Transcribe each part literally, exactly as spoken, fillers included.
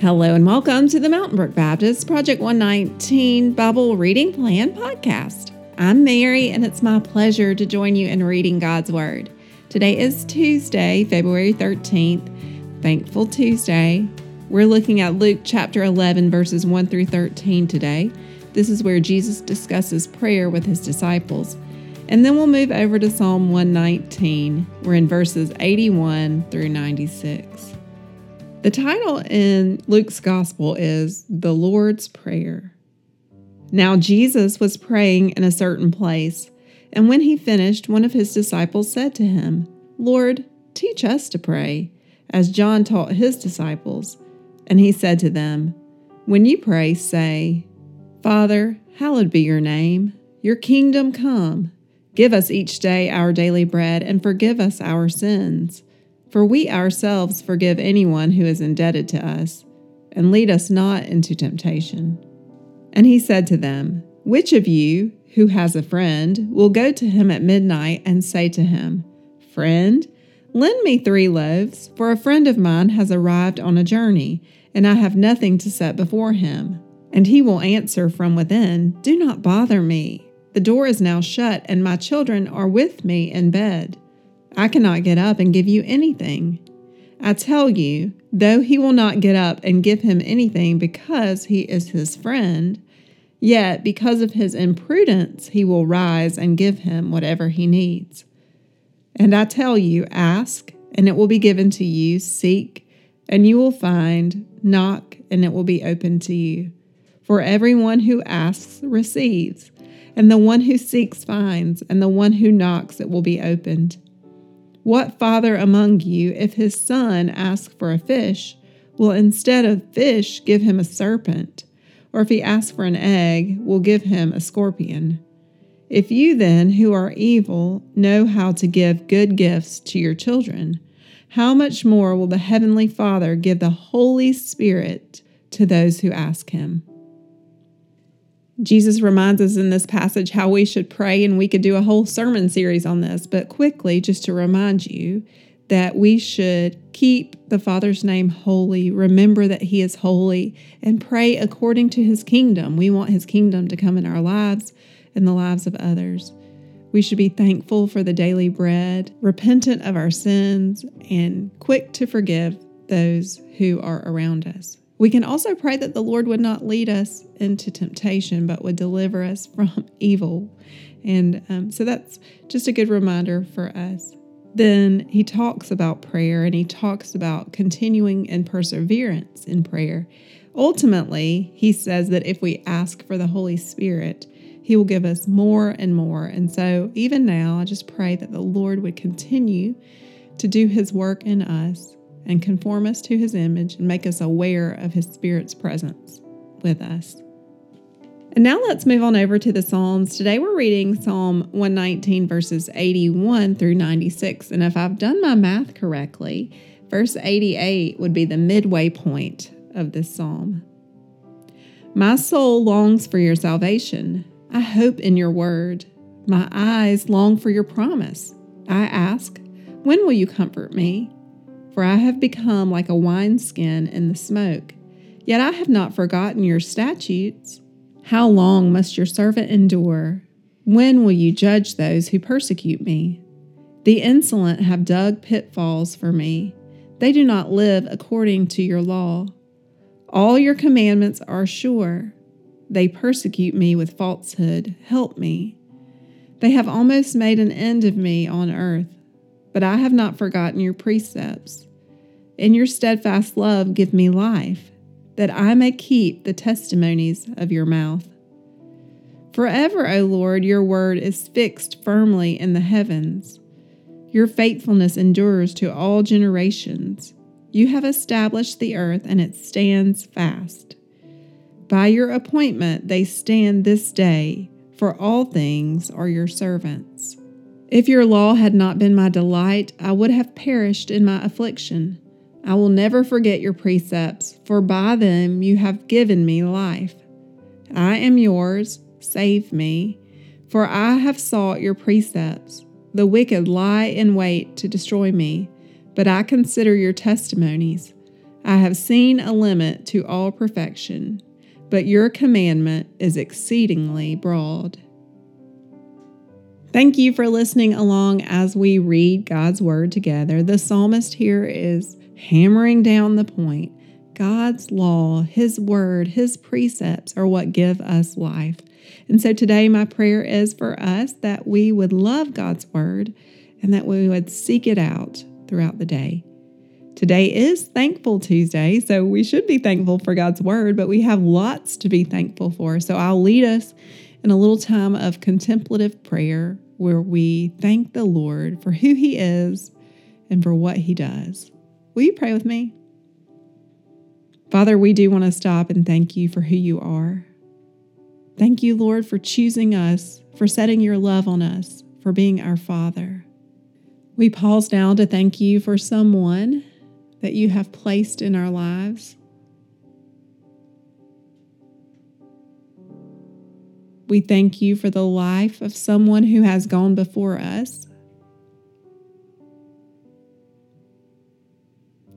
Hello and welcome to the Mountain Brook Baptist Project one nineteen Bible Reading Plan Podcast. I'm Mary and it's my pleasure to join you in reading God's Word. Today is Tuesday, February thirteenth, Thankful Tuesday. We're looking at Luke chapter eleven, verses one through thirteen today. This is where Jesus discusses prayer with his disciples. And then we'll move over to Psalm one nineteen. We're in verses eighty-one through ninety-six. The title in Luke's Gospel is The Lord's Prayer. Now Jesus was praying in a certain place, and when he finished, one of his disciples said to him, "Lord, teach us to pray, as John taught his disciples." And he said to them, "When you pray, say, 'Father, hallowed be your name, your kingdom come. Give us each day our daily bread, and forgive us our sins. For we ourselves forgive anyone who is indebted to us, and lead us not into temptation." And he said to them, "Which of you who has a friend will go to him at midnight and say to him, 'Friend, lend me three loaves, for a friend of mine has arrived on a journey, and I have nothing to set before him.' And he will answer from within, 'Do not bother me. The door is now shut, and my children are with me in bed. I cannot get up and give you anything.' I tell you, though he will not get up and give him anything because he is his friend, yet because of his imprudence he will rise and give him whatever he needs. And I tell you, ask, and it will be given to you. Seek, and you will find. Knock, and it will be opened to you. For everyone who asks receives, and the one who seeks finds, and the one who knocks it will be opened. What father among you, if his son asks for a fish, will instead of fish give him a serpent? Or if he asks for an egg, will give him a scorpion? If you then, who are evil, know how to give good gifts to your children, how much more will the heavenly Father give the Holy Spirit to those who ask him?" Jesus reminds us in this passage how we should pray, and we could do a whole sermon series on this, but quickly, just to remind you that we should keep the Father's name holy, remember that he is holy, and pray according to his kingdom. We want his kingdom to come in our lives and the lives of others. We should be thankful for the daily bread, repentant of our sins, and quick to forgive those who are around us. We can also pray that the Lord would not lead us into temptation, but would deliver us from evil. And um, so that's just a good reminder for us. Then he talks about prayer, and he talks about continuing and perseverance in prayer. Ultimately, he says that if we ask for the Holy Spirit, he will give us more and more. And so even now, I just pray that the Lord would continue to do his work in us and conform us to his image and make us aware of his Spirit's presence with us. And now let's move on over to the Psalms. Today we're reading Psalm one nineteen, verses eighty-one through ninety-six. And if I've done my math correctly, verse eighty-eight would be the midway point of this psalm. "My soul longs for your salvation. I hope in your word. My eyes long for your promise. I ask, when will you comfort me? For I have become like a wineskin in the smoke, yet I have not forgotten your statutes. How long must your servant endure? When will you judge those who persecute me? The insolent have dug pitfalls for me. They do not live according to your law. All your commandments are sure. They persecute me with falsehood. Help me. They have almost made an end of me on earth, but I have not forgotten your precepts. In your steadfast love give me life, that I may keep the testimonies of your mouth. Forever, O Lord, your word is fixed firmly in the heavens. Your faithfulness endures to all generations. You have established the earth, and it stands fast. By your appointment they stand this day, for all things are your servants. If your law had not been my delight, I would have perished in my affliction. I will never forget your precepts, for by them you have given me life. I am yours, save me, for I have sought your precepts. The wicked lie in wait to destroy me, but I consider your testimonies. I have seen a limit to all perfection, but your commandment is exceedingly broad. Thank you for listening along as we read God's Word together. The psalmist here is hammering down the point. God's law, His Word, His precepts are what give us life. And so today my prayer is for us that we would love God's Word and that we would seek it out throughout the day. Today is Thankful Tuesday, so we should be thankful for God's Word, but we have lots to be thankful for. So I'll lead us in a little time of contemplative prayer where we thank the Lord for who He is and for what He does. Will you pray with me? Father, we do want to stop and thank You for who You are. Thank You, Lord, for choosing us, for setting Your love on us, for being our Father. We pause now to thank You for someone that You have placed in our lives. We thank You for the life of someone who has gone before us.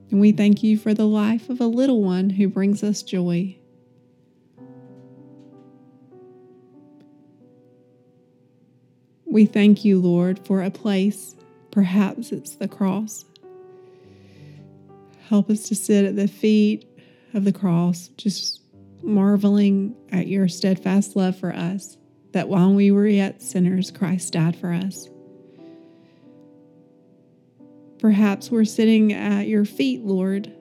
And we thank You for the life of a little one who brings us joy. We thank You, Lord, for a place. Perhaps it's the cross. Help us to sit at the feet of the cross, just marveling at Your steadfast love for us, that while we were yet sinners, Christ died for us. Perhaps we're sitting at Your feet, Lord,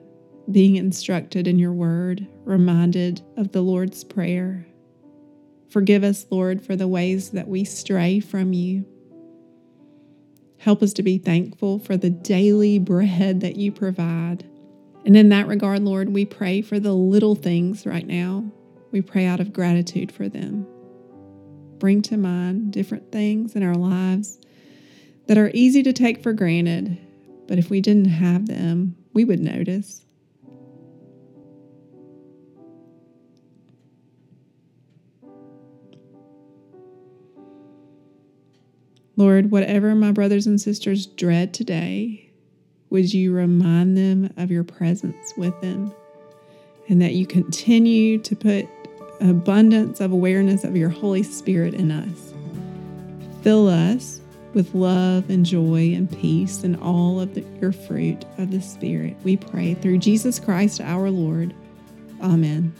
being instructed in Your Word, reminded of the Lord's Prayer. Forgive us, Lord, for the ways that we stray from You. Help us to be thankful for the daily bread that You provide. And in that regard, Lord, we pray for the little things right now. We pray out of gratitude for them. Bring to mind different things in our lives that are easy to take for granted, but if we didn't have them, we would notice. Lord, whatever my brothers and sisters dread today, would You remind them of Your presence with them, and that You continue to put abundance of awareness of Your Holy Spirit in us. Fill us with love and joy and peace and all of the, Your fruit of the Spirit, we pray through Jesus Christ our Lord. Amen.